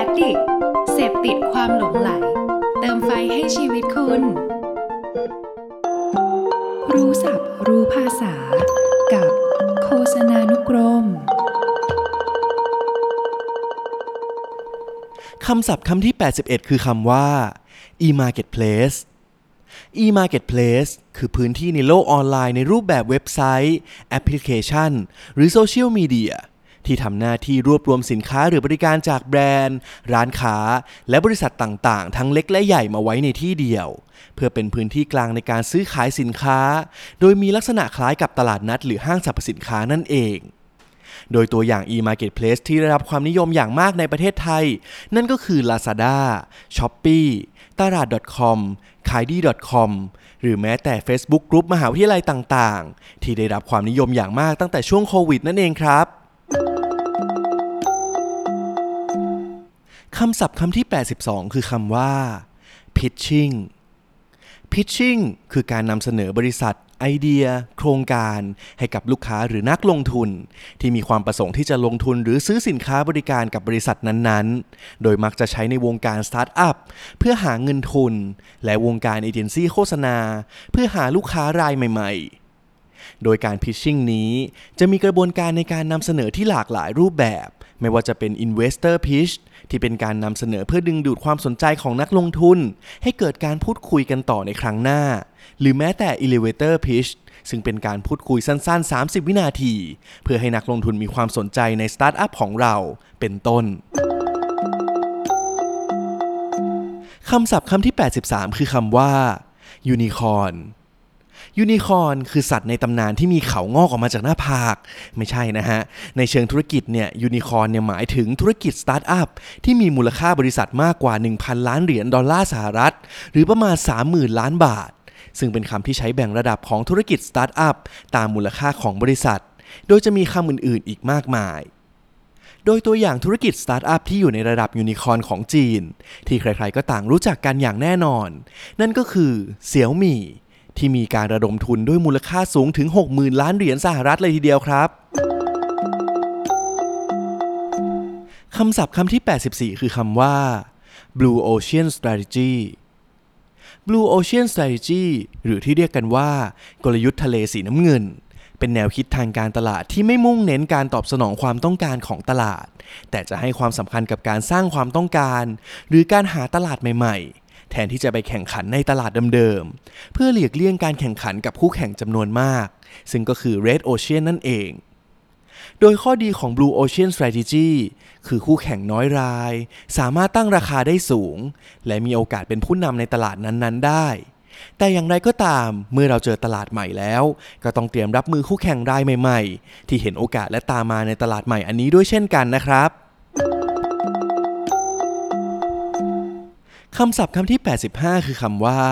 Addict เสพติดความหลงไหลเติมไฟให้ชีวิตคุณรู้ศัพท์รู้ภาษากับโฆษณานุกรมคำศัพท์คำที่81คือคำว่า e-marketplace e-marketplace คือพื้นที่ในโลกออนไลน์ในรูปแบบเว็บไซต์แอปพลิเคชันหรือโซเชียลมีเดียที่ทำหน้าที่รวบรวมสินค้าหรือบริการจากแบรนด์ร้านค้าและบริษัทต่างๆทั้งเล็กและใหญ่มาไว้ในที่เดียวเพื่อเป็นพื้นที่กลางในการซื้อขายสินค้าโดยมีลักษณะคล้ายกับตลาดนัดหรือห้างสรรพสินค้านั่นเองโดยตัวอย่าง e-marketplace ที่ได้รับความนิยมอย่างมากในประเทศไทยนั่นก็คือ Lazada, Shopee, ตลาด .com, KhaiDee.com หรือแม้แต่ Facebook กลุ่มมหาวิทยาลัยต่างๆที่ได้รับความนิยมอย่างมากตั้งแต่ช่วงโควิดนั่นเองครับคำศัพท์คำที่82คือคำว่า pitching pitching คือการนำเสนอบริษัทไอเดียโครงการให้กับลูกค้าหรือนักลงทุนที่มีความประสงค์ที่จะลงทุนหรือซื้อสินค้าบริการกับบริษัทนั้นๆโดยมักจะใช้ในวงการสตาร์ทอัพเพื่อหาเงินทุนและวงการเอเจนซี่โฆษณาเพื่อหาลูกค้ารายใหม่ๆโดยการ pitching นี้จะมีกระบวนการในการนำเสนอที่หลากหลายรูปแบบไม่ว่าจะเป็น investor pitch ที่เป็นการนำเสนอเพื่อดึงดูดความสนใจของนักลงทุนให้เกิดการพูดคุยกันต่อในครั้งหน้าหรือแม้แต่ elevator pitch ซึ่งเป็นการพูดคุยสั้นๆ30วินาทีเพื่อให้นักลงทุนมีความสนใจในสตาร์ทอัพของเราเป็นต้นคำศัพท์คำที่83คือคำว่า unicornยูนิคอร์นคือสัตว์ในตำนานที่มีเขางอกออกมาจากหน้าผากไม่ใช่นะฮะในเชิงธุรกิจเนี่ยยูนิคอร์นเนี่ยหมายถึงธุรกิจสตาร์ทอัพที่มีมูลค่าบริษัทมากกว่า 1,000 ล้านเหรียญดอลลาร์สหรัฐหรือประมาณ 30,000 ล้านบาทซึ่งเป็นคำที่ใช้แบ่งระดับของธุรกิจสตาร์ทอัพตามมูลค่าของบริษัทโดยจะมีคำอื่นๆอีกมากมายโดยตัวอย่างธุรกิจสตาร์ทอัพที่อยู่ในระดับยูนิคอร์นของจีนที่ใครๆก็ต่างรู้จักกันอย่างแน่นอนนั่นก็คือเสี่ยวหมี่ที่มีการระดมทุนด้วยมูลค่าสูงถึง 60,000 ล้านเหรียญสหรัฐเลยทีเดียวครับคำศัพท์คำที่84คือคำว่า Blue Ocean Strategy Blue Ocean Strategy หรือที่เรียกกันว่ากลยุทธ์ทะเลสีน้ำเงินเป็นแนวคิดทางการตลาดที่ไม่มุ่งเน้นการตอบสนองความต้องการของตลาดแต่จะให้ความสำคัญกับการสร้างความต้องการหรือการหาตลาดใหม่ๆแทนที่จะไปแข่งขันในตลาดเดิมๆเพื่อหลีกเลี่ยงการแข่งขันกับคู่แข่งจำนวนมากซึ่งก็คือ Red Ocean นั่นเองโดยข้อดีของ Blue Ocean Strategy คือคู่แข่งน้อยรายสามารถตั้งราคาได้สูงและมีโอกาสเป็นผู้นำในตลาดนั้นๆได้แต่อย่างไรก็ตามเมื่อเราเจอตลาดใหม่แล้วก็ต้องเตรียมรับมือคู่แข่งรายใหม่ๆที่เห็นโอกาสและตามมาในตลาดใหม่อันนี้ด้วยเช่นกันนะครับคำศัพท์คำที่85คือคำว่า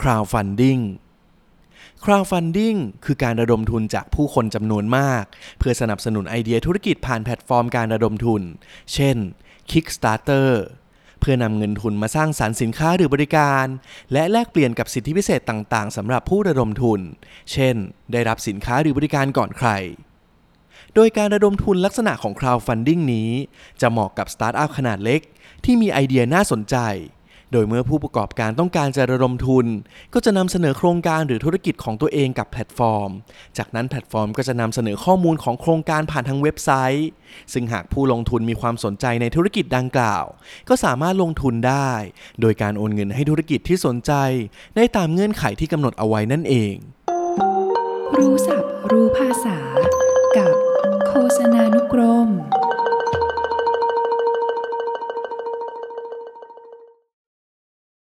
crowdfunding crowdfunding คือการระดมทุนจากผู้คนจำนวนมากเพื่อสนับสนุนไอเดียธุรกิจผ่านแพลตฟอร์มการระดมทุนเช่น Kickstarter เพื่อนำเงินทุนมาสร้างสรรค์สินค้าหรือบริการและแลกเปลี่ยนกับสิทธิพิเศษต่างๆสำหรับผู้ระดมทุนเช่นได้รับสินค้าหรือบริการก่อนใครโดยการระดมทุนลักษณะของ crowdfunding นี้จะเหมาะกับสตาร์ทอัพขนาดเล็กที่มีไอเดียน่าสนใจโดยเมื่อผู้ประกอบการต้องการจะระดมทุนก็จะนำเสนอโครงการหรือธุรกิจของตัวเองกับแพลตฟอร์มจากนั้นแพลตฟอร์มก็จะนำเสนอข้อมูลของโครงการผ่านทางเว็บไซต์ซึ่งหากผู้ลงทุนมีความสนใจในธุรกิจดังกล่าวก็สามารถลงทุนได้โดยการโอนเงินให้ธุรกิจที่สนใจได้ตามเงื่อนไขที่กำหนดเอาไว้นั่นเองรู้ศัพท์รู้ภาษากับโฆษณานุกรม